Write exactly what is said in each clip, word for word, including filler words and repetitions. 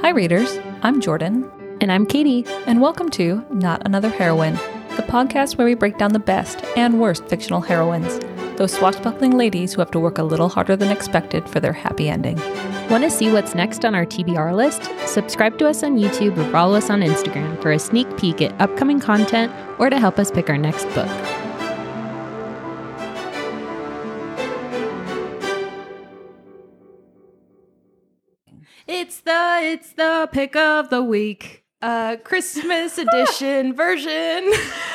Hi readers, I'm Jordan. And I'm Katie. And welcome to Not Another Heroine, the podcast where we break down the best and worst fictional heroines, those swashbuckling ladies who have to work a little harder than expected for their happy ending. Want to see what's next on our T B R list? Subscribe to us on YouTube or follow us on Instagram for a sneak peek at upcoming content or to help us pick our next book. It's the it's the pick of the week, uh, Christmas edition version. I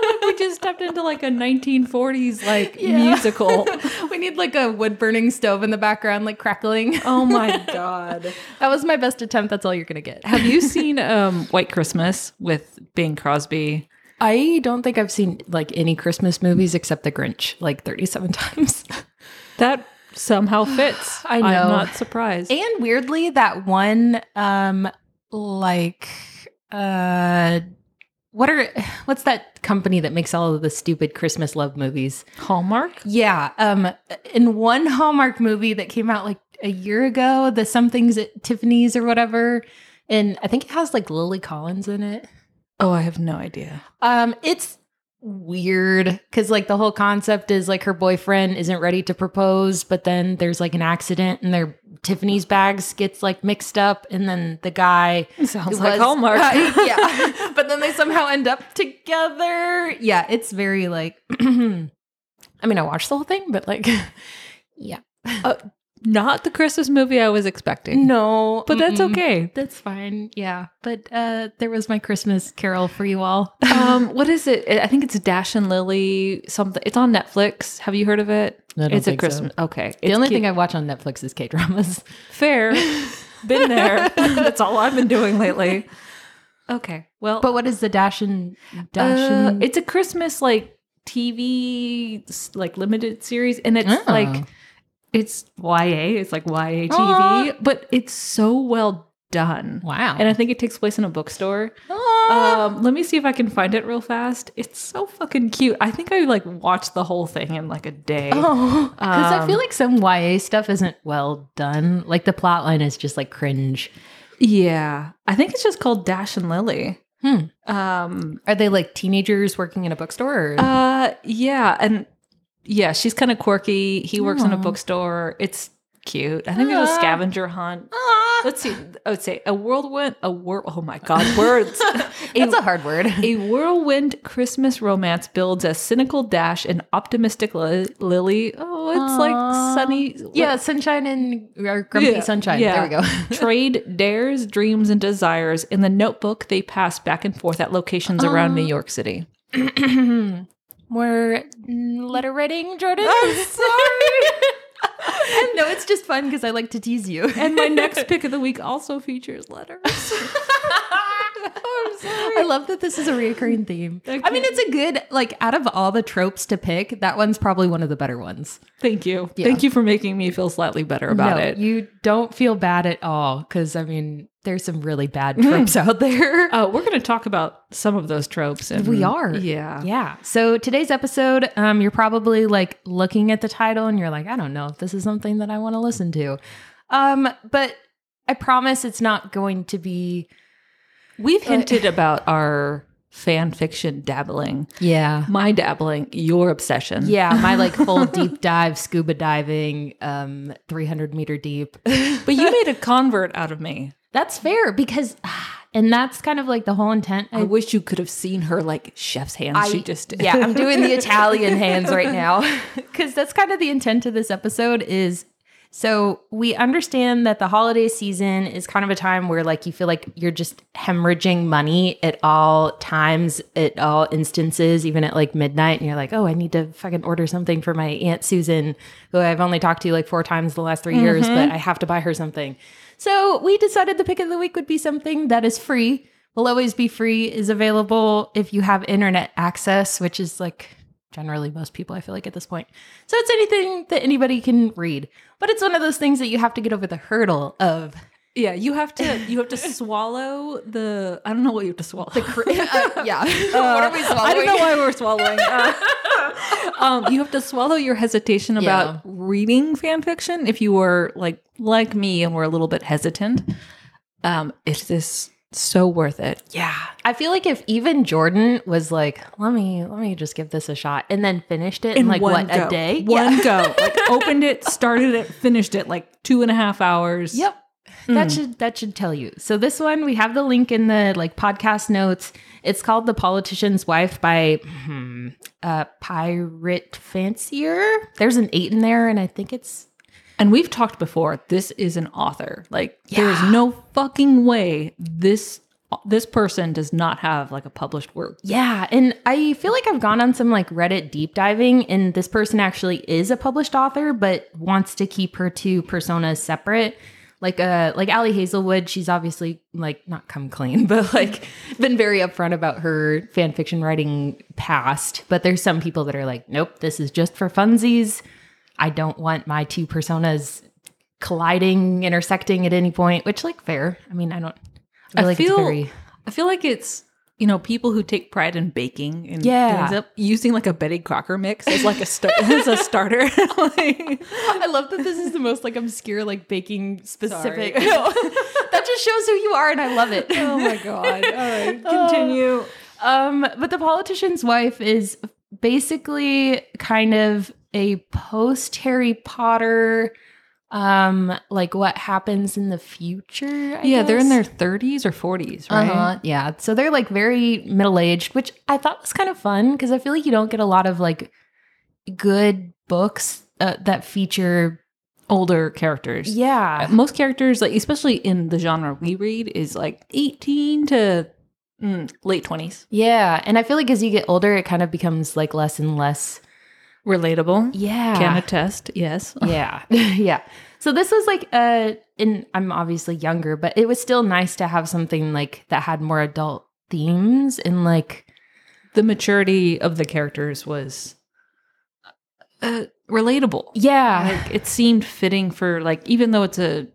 felt like we just stepped into like a nineteen forties like yeah. musical. We need like a wood burning stove in the background, like crackling. Oh my god, that was my best attempt. That's all you're gonna get. Have you seen um, White Christmas with Bing Crosby? I don't think I've seen like any Christmas movies except The Grinch, like thirty-seven times. That. Somehow fits. I know. I'm not surprised. And weirdly, that one, um, like, uh, what are, what's that company that makes all of the stupid Christmas love movies? Hallmark? Yeah. Um, in one Hallmark movie that came out like a year ago, the somethings at Tiffany's or whatever, and I think it has like Lily Collins in it. Oh, I have no idea. Um, it's weird because like the whole concept is like her boyfriend isn't ready to propose, but then there's like an accident and their Tiffany's bags gets like mixed up, and then the guy sounds like was, Hallmark uh, yeah but then they somehow end up together. Yeah, it's very like I mean, I watched the whole thing, but like yeah uh, not the Christmas movie I was expecting. No. But that's mm-mm. okay. That's fine. Yeah. But uh, there was my Christmas carol for you all. um, what is it? I think it's Dash and Lily something. It's on Netflix. Have you heard of it? No, I don't it's think a Christmas. So. Okay. The it's only K- thing I watch on Netflix is K dramas. Fair. Been there. That's all I've been doing lately. Okay. Well, but what is the Dash and Dash uh, and it's a Christmas like T V like limited series, and it's oh. like It's Y A. It's like Y A T V, aww. But it's so well done. Wow. And I think it takes place in a bookstore. Um, let me see if I can find it real fast. It's so fucking cute. I think I like watched the whole thing in like a day. Oh, because um, I feel like some Y A stuff isn't well done. Like the plot line is just like cringe. Yeah. I think it's just called Dash and Lily. Hmm. Um, Are they like teenagers working in a bookstore? Or? Uh, yeah. And yeah, she's kind of quirky. He works aww. In a bookstore. It's cute. I think aww. It was scavenger hunt. Aww. Let's see. I would say a whirlwind, a whirl. Oh my God, words. It's a, a hard word. A whirlwind Christmas romance builds a cynical Dash and optimistic li- Lily. Oh, it's aww. Like sunny. Yeah, what? Sunshine and or grumpy yeah, sunshine. Yeah. There we go. Trade dares, dreams, and desires. In the notebook, they pass back and forth at locations aww. Around New York City. More letter writing, Jordan. I'm sorry. And no, it's just fun because I like to tease you. And my next pick of the week also features letters. Oh, I'm sorry. I love that this is a reoccurring theme. Okay. I mean, it's a good, like, out of all the tropes to pick, that one's probably one of the better ones. Thank you. Yeah. Thank you for making me feel slightly better about no, it. You don't feel bad at all because, I mean, there's some really bad tropes out there. Uh, we're going to talk about some of those tropes. And we are. Yeah. Yeah. So today's episode, um, you're probably like looking at the title and you're like, I don't know if this is something that I want to listen to. Um, but I promise it's not going to be. We've hinted about our fan fiction dabbling. Yeah. My dabbling, your obsession. Yeah. My like full deep dive, scuba diving, um, three hundred meter deep. But you made a convert out of me. That's fair because, and that's kind of like the whole intent. I, I wish you could have seen her like chef's hands I, she just did. Yeah, I'm doing the Italian hands right now because that's kind of the intent of this episode is so we understand that the holiday season is kind of a time where like you feel like you're just hemorrhaging money at all times, at all instances, even at like midnight. And you're like, oh, I need to fucking order something for my Aunt Susan, who I've only talked to like four times the last three mm-hmm. years, but I have to buy her something. So we decided the pick of the week would be something that is free, will always be free, is available if you have internet access, which is like generally most people, I feel like, at this point. So it's anything that anybody can read. But it's one of those things that you have to get over the hurdle of. Yeah, you have to you have to swallow the, I don't know what you have to swallow. The cra- uh, yeah. Uh, what are we swallowing? I don't know why we're swallowing. Uh, um, you have to swallow your hesitation about yeah. reading fan fiction if you were like, like me and were a little bit hesitant. um, it's this so worth it. Yeah. I feel like if even Jordan was like, let me, let me just give this a shot, and then finished it in, in like what, go. a day? One yeah. go. Like opened it, started it, finished it, like two and a half hours. Yep. Mm. That should, that should tell you. So this one, we have the link in the like podcast notes. It's called The Politician's Wife by hmm, uh, pir eight fancier. There's an eight in there, and I think it's... And we've talked before, this is an author. Like, yeah. there is no fucking way this this person does not have like a published work. Yeah, and I feel like I've gone on some like Reddit deep diving, and this person actually is a published author, but wants to keep her two personas separate. Like uh, like Ali Hazelwood, she's obviously like not come clean, but like been very upfront about her fan fiction writing past. But there's some people that are like, nope, this is just for funsies. I don't want my two personas colliding, intersecting at any point. Which, like, fair. I mean, I don't. I feel, I like feel, it's very... I feel like it's, you know, people who take pride in baking and yeah. ends up using like a Betty Crocker mix as like a st- as a starter. Like, I love that this is the most like obscure like baking specific. That just shows who you are, and I love it. Oh my god! All right, continue. Um, but The Politician's Wife is basically kind of a post Harry Potter. Um, like what happens in the future? I yeah, guess. They're in their thirties or forties, right? Uh-huh, yeah, so they're like very middle aged, which I thought was kind of fun because I feel like you don't get a lot of like good books uh, that feature older characters. Yeah, most characters, like especially in the genre we read, is like eighteen to mm, late twenties. Yeah, and I feel like as you get older, it kind of becomes like less and less relatable. Yeah. Can attest. Yes. Yeah. Yeah. So this was like, uh, and I'm obviously younger, but it was still nice to have something like that had more adult themes, and like the maturity of the characters was uh, relatable. Yeah. Like it seemed fitting for like, even though it's a,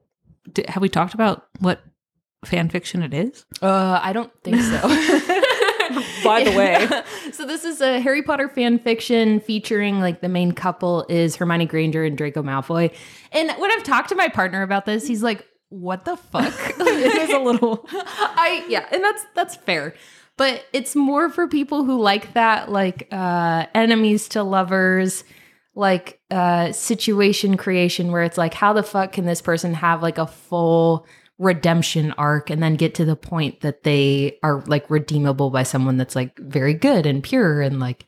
have we talked about what fan fiction it is? Uh, I don't think so. By the way. So this is a Harry Potter fan fiction featuring like the main couple is Hermione Granger and Draco Malfoy. And when I've talked to my partner about this, he's like, what the fuck? It is a little I yeah, and that's that's fair. But it's more for people who like that, like uh, enemies to lovers, like uh, situation creation, where it's like, how the fuck can this person have like a full redemption arc and then get to the point that they are like redeemable by someone that's like very good and pure and like,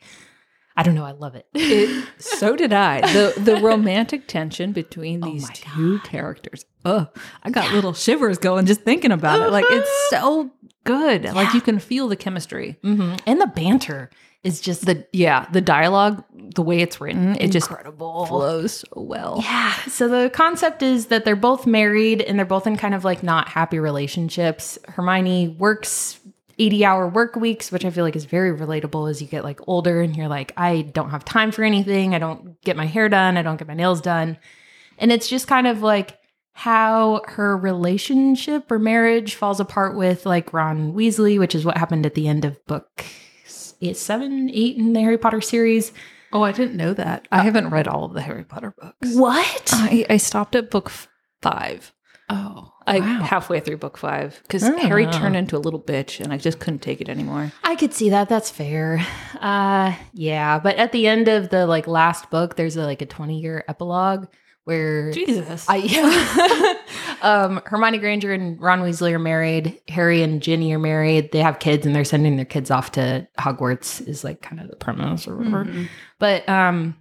I don't know, I love it. It so did I. The the romantic tension between these oh two God. characters. Oh, I got yeah. little shivers going just thinking about it. Like it's so good. Yeah. Like you can feel the chemistry. Mm-hmm. And the banter is just the yeah, the dialogue, the way it's written, it Incredible. just flows so well. Yeah. So the concept is that they're both married and they're both in kind of like not happy relationships. Hermione works eighty hour work weeks, which I feel like is very relatable as you get like older and you're like, I don't have time for anything. I don't get my hair done. I don't get my nails done. And it's just kind of like how her relationship or marriage falls apart with like Ron Weasley, which is what happened at the end of book eight, seven, eight in the Harry Potter series. Oh, I didn't know that. I uh, haven't read all of the Harry Potter books. What? I, I stopped at book f- five. Oh, I wow. halfway through book five because Harry know. turned into a little bitch and I just couldn't take it anymore. I could see that. That's fair. Uh, yeah. But at the end of the like last book, there's a, like a twenty year epilogue where Jesus, I, yeah. um, Hermione Granger and Ron Weasley are married. Harry and Ginny are married. They have kids and they're sending their kids off to Hogwarts is like kind of the premise or whatever. Mm-hmm. But um,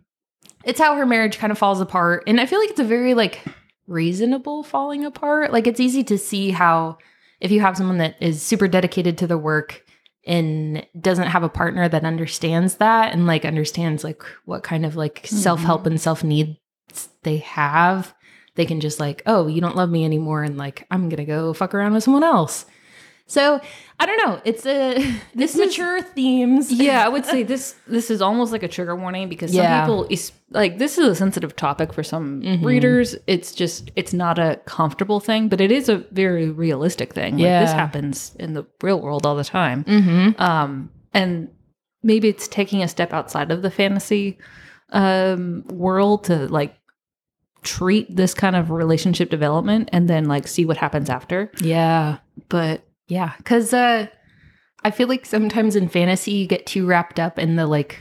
it's how her marriage kind of falls apart. And I feel like it's a very like reasonable falling apart. Like it's easy to see how if you have someone that is super dedicated to their work and doesn't have a partner that understands that and like understands like what kind of like mm-hmm. self-help and self-need they have, they can just like, oh, you don't love me anymore, and like I'm gonna go fuck around with someone else. So I don't know. It's a this, this mature is, themes. Yeah, I would say this this is almost like a trigger warning because yeah. some people like this is a sensitive topic for some mm-hmm. readers. It's just it's not a comfortable thing, but it is a very realistic thing. Yeah, like, this happens in the real world all the time. Mm-hmm. Um, and maybe it's taking a step outside of the fantasy um, world to like treat this kind of relationship development and then like see what happens after. Yeah. But yeah, because uh, I feel like sometimes in fantasy you get too wrapped up in the like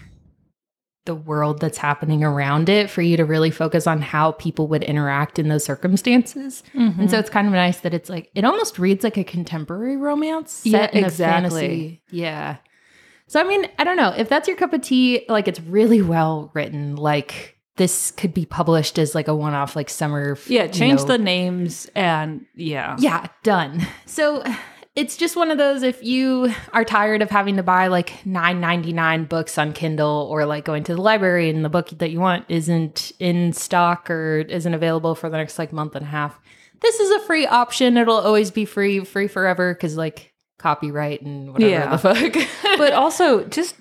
the world that's happening around it for you to really focus on how people would interact in those circumstances. Mm-hmm. And so it's kind of nice that it's like, it almost reads like a contemporary romance set yeah, in exactly. a fantasy. Yeah. So, I mean, I don't know if that's your cup of tea, like it's really well written. Like this could be published as like a one-off, like summer. Yeah. Change you know, the names and yeah. Yeah. Done. So it's just one of those, if you are tired of having to buy like nine ninety-nine books on Kindle or like going to the library and the book that you want isn't in stock or isn't available for the next like month and a half, this is a free option. It'll always be free, free forever. 'Cause like, copyright and whatever yeah. the fuck. But also just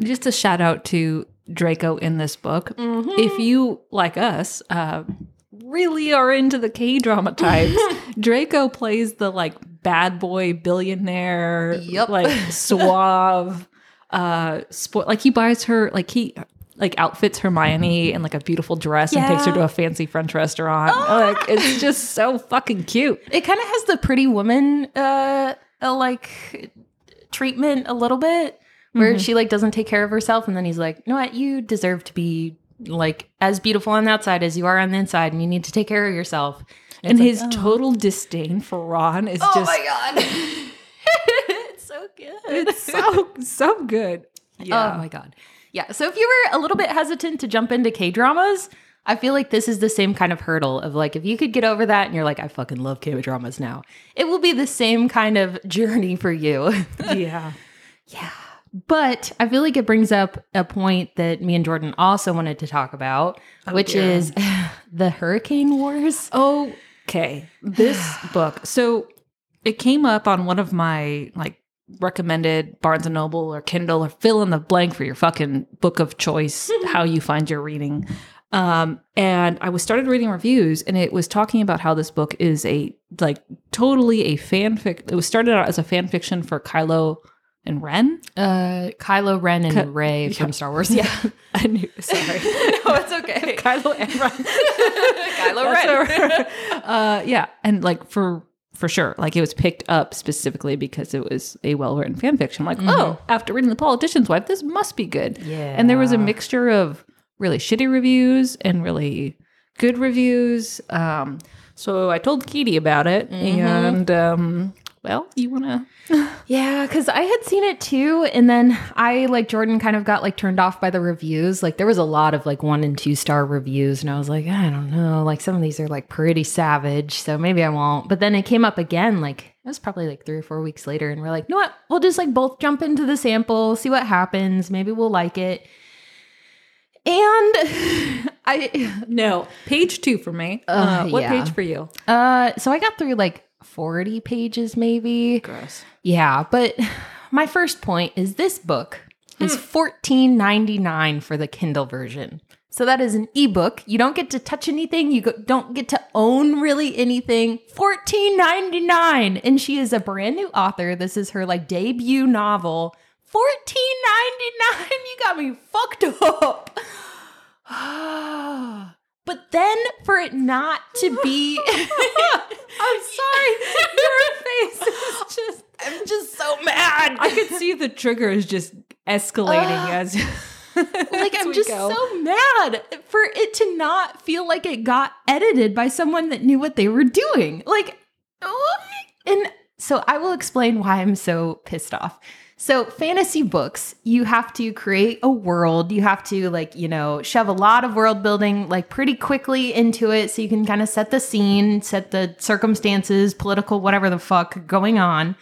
just a shout out to Draco in this book. Mm-hmm. If you, like us, uh, really are into the K drama types, Draco plays the like bad boy billionaire, yep. like suave, uh, sport. Like he buys her, like he like outfits Hermione in like a beautiful dress yeah. and takes her to a fancy French restaurant. Ah! Like it's just so fucking cute. It kind of has the Pretty Woman uh A, like treatment a little bit where mm-hmm. she like doesn't take care of herself and then he's like, you know what, you deserve to be like as beautiful on the outside as you are on the inside and you need to take care of yourself. And, and his like, oh. total disdain for Ron is oh just oh my god. It's so good. It's so so good. Yeah. Oh my god. Yeah. So if you were a little bit hesitant to jump into K dramas, I feel like this is the same kind of hurdle of like, if you could get over that and you're like, I fucking love K dramas now, it will be the same kind of journey for you. Yeah. Yeah. But I feel like it brings up a point that me and Jordan also wanted to talk about, oh, which yeah. is the Hurricane Wars. Okay. This book. So it came up on one of my like recommended Barnes and Noble or Kindle or fill in the blank for your fucking book of choice, how you find your reading. Um, and I was started reading reviews and it was talking about how this book is a, like totally a fanfic. It was started out as a fan fiction for Kylo and Ren. Uh, Kylo Ren and Ky- Rey yeah. from Star Wars. Yeah. I knew. Sorry. No, it's okay. Kylo and Ren. Kylo Ren. uh, yeah. And like for, for sure. Like it was picked up specifically because it was a well-written fan fiction. Like, mm-hmm. oh, after reading The Politician's Wife, this must be good. Yeah. And there was a mixture of really shitty reviews and really good reviews. Um, so I told Katie about it, mm-hmm. and um, well, you wanna? Yeah, because I had seen it too, and then I like Jordan kind of got like turned off by the reviews. Like there was a lot of like one and two star reviews, and I was like, I don't know, like some of these are like pretty savage, so maybe I won't. But then it came up again, like it was probably like three or four weeks later, and we're like, you know what? We'll just like both jump into the sample, see what happens. Maybe we'll like it. And I no page two for me. Uh, uh, what yeah. page for you? Uh, so I got through like forty pages, maybe. Gross. Yeah, but my first point is this book hmm. is fourteen ninety-nine for the Kindle version. So that is an ebook. You don't get to touch anything. You go, don't get to own really anything. fourteen ninety-nine, and she is a brand new author. This is her like debut novel. fourteen ninety-nine, you got me fucked up. But then for it not to be I'm sorry, your face is just I'm just so mad. I could see the trigger is just escalating uh, as like I'm just go. so mad for it to not feel like it got edited by someone that knew what they were doing. Like and so I will explain why I'm so pissed off. So fantasy books, you have to create a world. You have to like, you know, shove a lot of world building like pretty quickly into it so you can kind of set the scene, set the circumstances, political, whatever the fuck going on.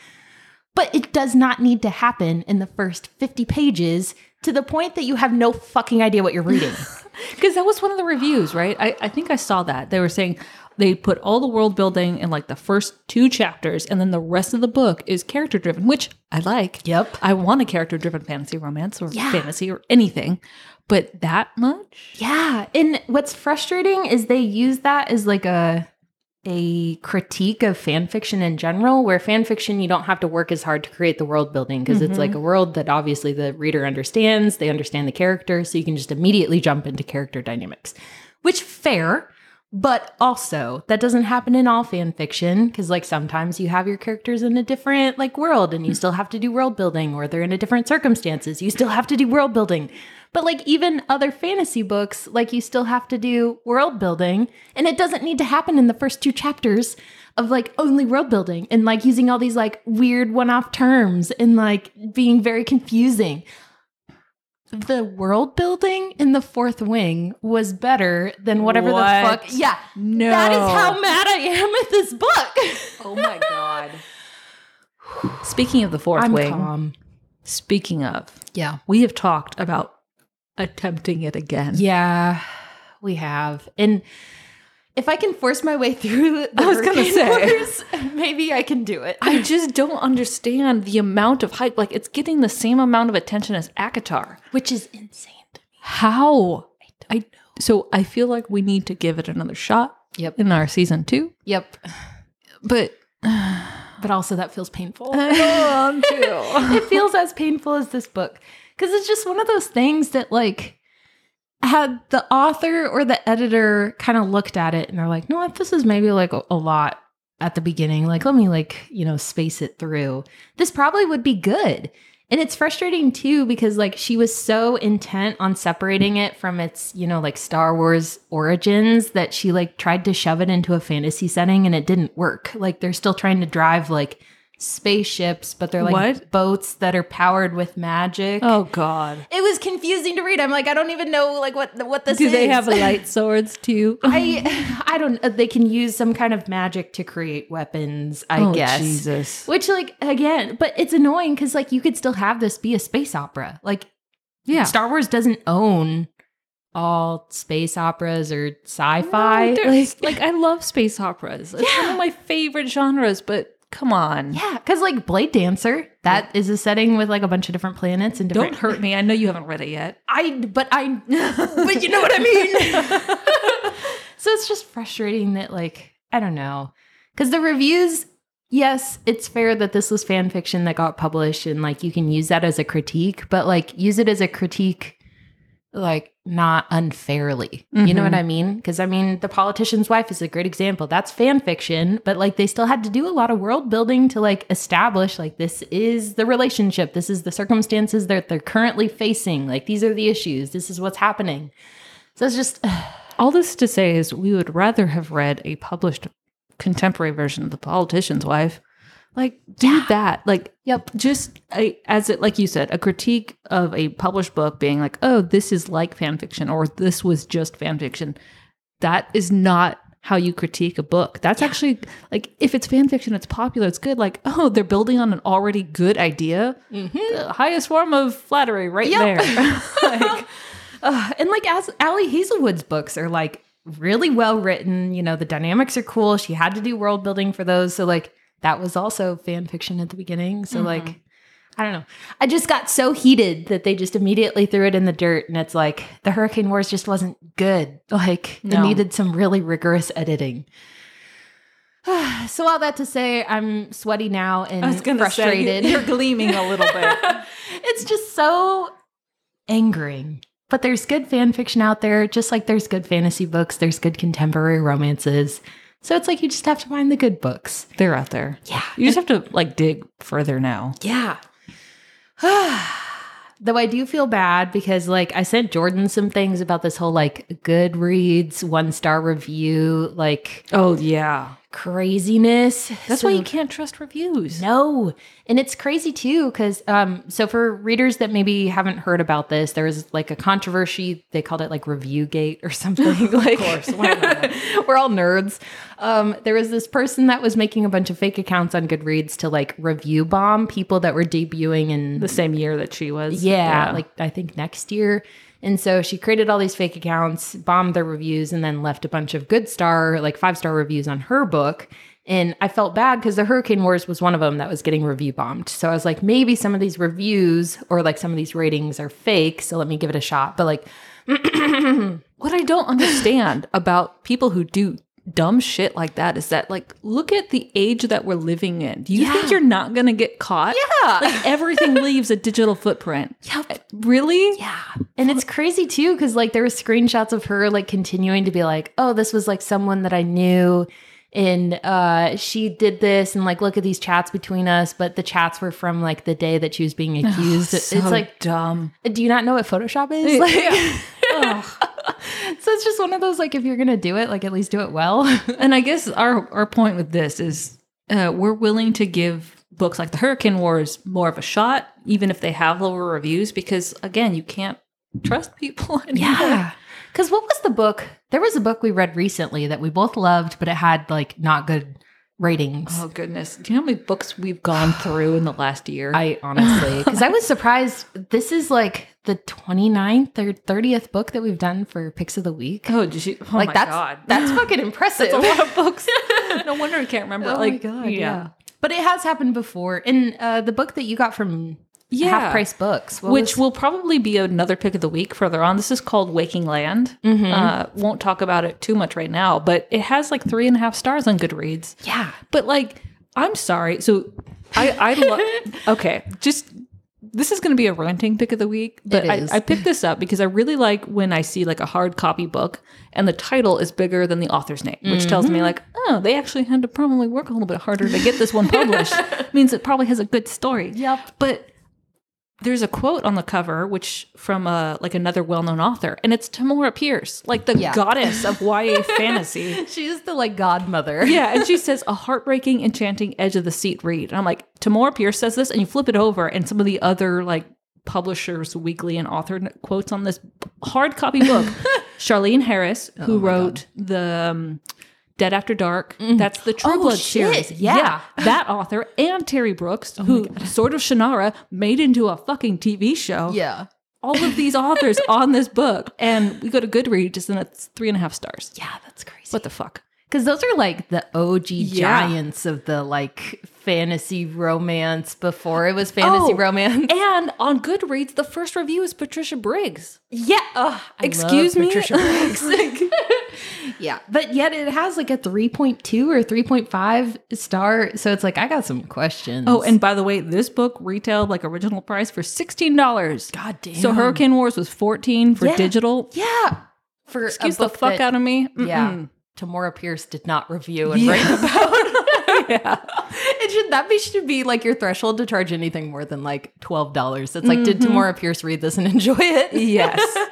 But it does not need to happen in the first fifty pages to the point that you have no fucking idea what you're reading. Because that was one of the reviews, right? I, I think I saw that. They were saying they put all the world building in like the first two chapters and then the rest of the book is character driven, which I like. Yep. I want a character driven fantasy romance or yeah. fantasy or anything, but that much? Yeah. And what's frustrating is they use that as like a a critique of fan fiction in general, where fan fiction, you don't have to work as hard to create the world building because mm-hmm. it's like a world that obviously the reader understands, they understand the character, so you can just immediately jump into character dynamics, which fair. But also, that doesn't happen in all fan fiction, because like sometimes you have your characters in a different like world and you still have to do world building, or they're in a different circumstances. You still have to do world building. But like even other fantasy books, like you still have to do world building, and it doesn't need to happen in the first two chapters of like only world building and like using all these like weird one-off terms and like being very confusing. The world building in The Fourth Wing was better than whatever what? the fuck. Yeah. No. That is how mad I am at this book. Oh my God. Speaking of The Fourth I'm Wing. Calm. Speaking of. Yeah. We have talked about attempting it again. Yeah, we have. And if I can force my way through the I was gonna say. Wars, maybe I can do it. I just don't understand the amount of hype. Like, it's getting the same amount of attention as ACOTAR. Which is insane to me. How? I don't I, know. So I feel like we need to give it another shot. Yep. In our season two. Yep. But... but also that feels painful. I too. It feels as painful as this book. Because it's just one of those things that, like... had the author or the editor kind of looked at it and they're like, no, this is maybe like a, a lot at the beginning. Like, let me like, you know, space it through. This probably would be good. And it's frustrating too, because like she was so intent on separating it from its, you know, like Star Wars origins that she like tried to shove it into a fantasy setting and it didn't work. Like they're still trying to drive like spaceships, but they're like what? boats that are powered with magic. Oh God, it was confusing to read. I'm like, I don't even know like what what this. Do is. They have light swords too? I I don't. They can use some kind of magic to create weapons. I oh, guess. Jesus. Which like again, but it's annoying because like you could still have this be a space opera. Like, yeah, Star Wars doesn't own all space operas or sci-fi. No, like, like I love space operas. It's yeah. one of my favorite genres, but. Come on. Yeah, because like Blade Dancer, that yeah. is a setting with like a bunch of different planets and different... Don't hurt me. I know you haven't read it yet. I, but I, but you know what I mean? So it's just frustrating that like, I don't know. Because the reviews, yes, it's fair that this was fan fiction that got published and like you can use that as a critique, but like use it as a critique like not unfairly. Mm-hmm. You know what I mean? Because I mean, The Politician's Wife is a great example. That's fan fiction, but like they still had to do a lot of world building to like establish like this is the relationship. This is the circumstances that they're currently facing. Like these are the issues. This is what's happening. So it's just... Uh. All this to say is we would rather have read a published contemporary version of The Politician's Wife. Like do yeah. that. Like yep. Just a, as it, like you said, a critique of a published book being like, oh, this is like fan fiction, or this was just fan fiction. That is not how you critique a book. That's yeah. actually like if it's fan fiction, it's popular, it's good. Like oh, they're building on an already good idea. Mm-hmm. The highest form of flattery, right yep. there. like, uh, and like as Ali Hazelwood's books are like really well written. You know the dynamics are cool. She had to do world building for those. So like. That was also fan fiction at the beginning. So, mm-hmm. like, I don't know. I just got so heated that they just immediately threw it in the dirt. And it's like, the Hurricane Wars just wasn't good. Like, no. It needed some really rigorous editing. So, all that to say, I'm sweaty now and I was gonna frustrated. Say, you're gleaming a little bit. It's just so angering. But there's good fan fiction out there. Just like there's good fantasy books, there's good contemporary romances. So it's like you just have to find the good books. They're out there. Yeah. You just have to like dig further now. Yeah. Though I do feel bad because like I sent Jordan some things about this whole like Goodreads one-star review like oh yeah craziness. That's so, why you can't trust reviews. No. And it's crazy too because um so for readers that maybe haven't heard about this, there was like a controversy. They called it like ReviewGate or something. Like, of course. Why not? We're all nerds. Um, there was this person that was making a bunch of fake accounts on Goodreads to like review bomb people that were debuting in the same year that she was. Yeah, yeah. Like I think next year. And so she created all these fake accounts, bombed their reviews, and then left a bunch of good star, like five star reviews on her book. And I felt bad because the Hurricane Wars was one of them that was getting review bombed. So I was like, maybe some of these reviews or like some of these ratings are fake. So let me give it a shot. But like, what I don't understand about people who do dumb shit like that is that, like, look at the age that we're living in. Do you yeah. think you're not going to get caught? Yeah. Like, everything leaves a digital footprint. Yeah. Really? Yeah. And it's crazy, too, because, like, there were screenshots of her, like, continuing to be like, oh, this was, like, someone that I knew, and uh, she did this, and, like, look at these chats between us, but the chats were from, like, the day that she was being accused. Oh, so it's, like, dumb. Do you not know what Photoshop is? Like, yeah. oh. So it's just one of those, like, if you're going to do it, like, at least do it well. And I guess our, our point with this is uh, we're willing to give books like The Hurricane Wars more of a shot, even if they have lower reviews, because, again, you can't trust people anymore. Yeah. Because what was the book? There was a book we read recently that we both loved, but it had, like, not good ratings. Oh, goodness. Do you know how many books we've gone through in the last year? I honestly, because I was surprised. This is, like, the twenty-ninth or thirtieth book that we've done for Picks of the Week. Oh, did you? Oh, like, my that's, God. That's fucking impressive. That's a lot of books. No wonder I can't remember. Oh, like, my God. Yeah. yeah. But it has happened before. And uh, the book that you got from yeah. Half Price Books. Which was... will probably be another Pick of the Week further on. This is called Waking Land. Mm-hmm. Uh, won't talk about it too much right now. But it has, like, three and a half stars on Goodreads. Yeah. But, like, I'm sorry. So I, I love... Okay. Just... This is going to be a ranting pick of the week, but I, I picked this up because I really like when I see, like, a hard copy book and the title is bigger than the author's name, which mm-hmm. tells me, like, oh, they actually had to probably work a little bit harder to get this one published. Means it probably has a good story. Yep. But there's a quote on the cover, which from uh, like another well-known author, and it's Tamora Pierce, like the yeah. goddess of Y A fantasy. She's the, like, godmother. Yeah, and she says a heartbreaking, enchanting, edge of the seat read. And I'm like, Tamora Pierce says this, and you flip it over, and some of the other, like, Publishers Weekly and author quotes on this hard copy book. Charlene Harris, who oh wrote God. the. Um, Dead After Dark. Mm. That's the True oh, Blood shit. series. Yeah. yeah. That author and Terry Brooks, oh who Sword of Shannara made into a fucking T V show. Yeah. All of these authors on this book. And we go to Goodreads and it's three and a half stars. Yeah, that's crazy. What the fuck? Because those are, like, the O G yeah. giants of the, like, fantasy romance before it was fantasy oh, romance. And on Goodreads, the first review is Patricia Briggs. Yeah. Ugh, I Excuse love me. Patricia Briggs. Yeah. But yet it has, like, a three point two or three point five star. So it's like, I got some questions. Oh, and by the way, this book retailed, like, original price for sixteen dollars. God damn. So Hurricane Wars was fourteen dollars for yeah. digital. Yeah. For Excuse the fuck that, out of me. Mm-mm. Yeah. Tamora Pierce did not review and yes. write about. yeah. It should that be should be like your threshold to charge anything more than, like, twelve dollars. It's like, mm-hmm. did Tamora Pierce read this and enjoy it? Yes.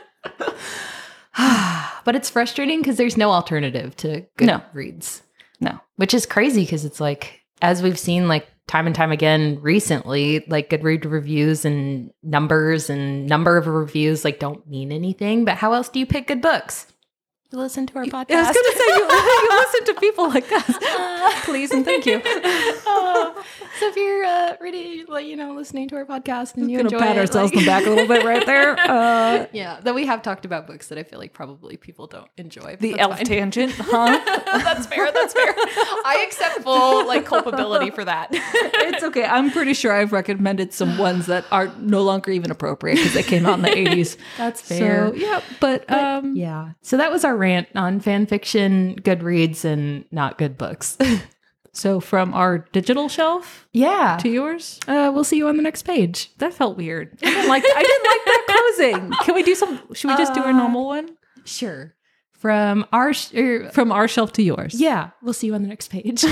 But it's frustrating because there's no alternative to Goodreads. No. no. Which is crazy because it's like, as we've seen, like, time and time again recently, like, Goodreads reviews and numbers and number of reviews, like, don't mean anything. But how else do you pick good books? You listen to our podcast. I was going to say, you, you listen to people like us. Please and thank you. Oh. So if you're uh, really, like, you know, listening to our podcast and you enjoy it. We're going to pat ourselves on the back a little bit right there. Uh, yeah, though we have talked about books that I feel like probably people don't enjoy. The elf fine. tangent, huh? That's fair, that's fair. I accept full, like, culpability for that. It's okay. I'm pretty sure I've recommended some ones that are no longer even appropriate because they came out in the eighties. That's fair. So, yeah, but, but um, yeah. So that was our rant on fan fiction, Goodreads, and not good books. So from our digital shelf yeah. to yours, uh, we'll see you on the next page. That felt weird. I didn't like, I didn't like that closing. Can we do some, should we just uh, do our normal one? Sure. From our, sh- er, from our shelf to yours. Yeah. We'll see you on the next page.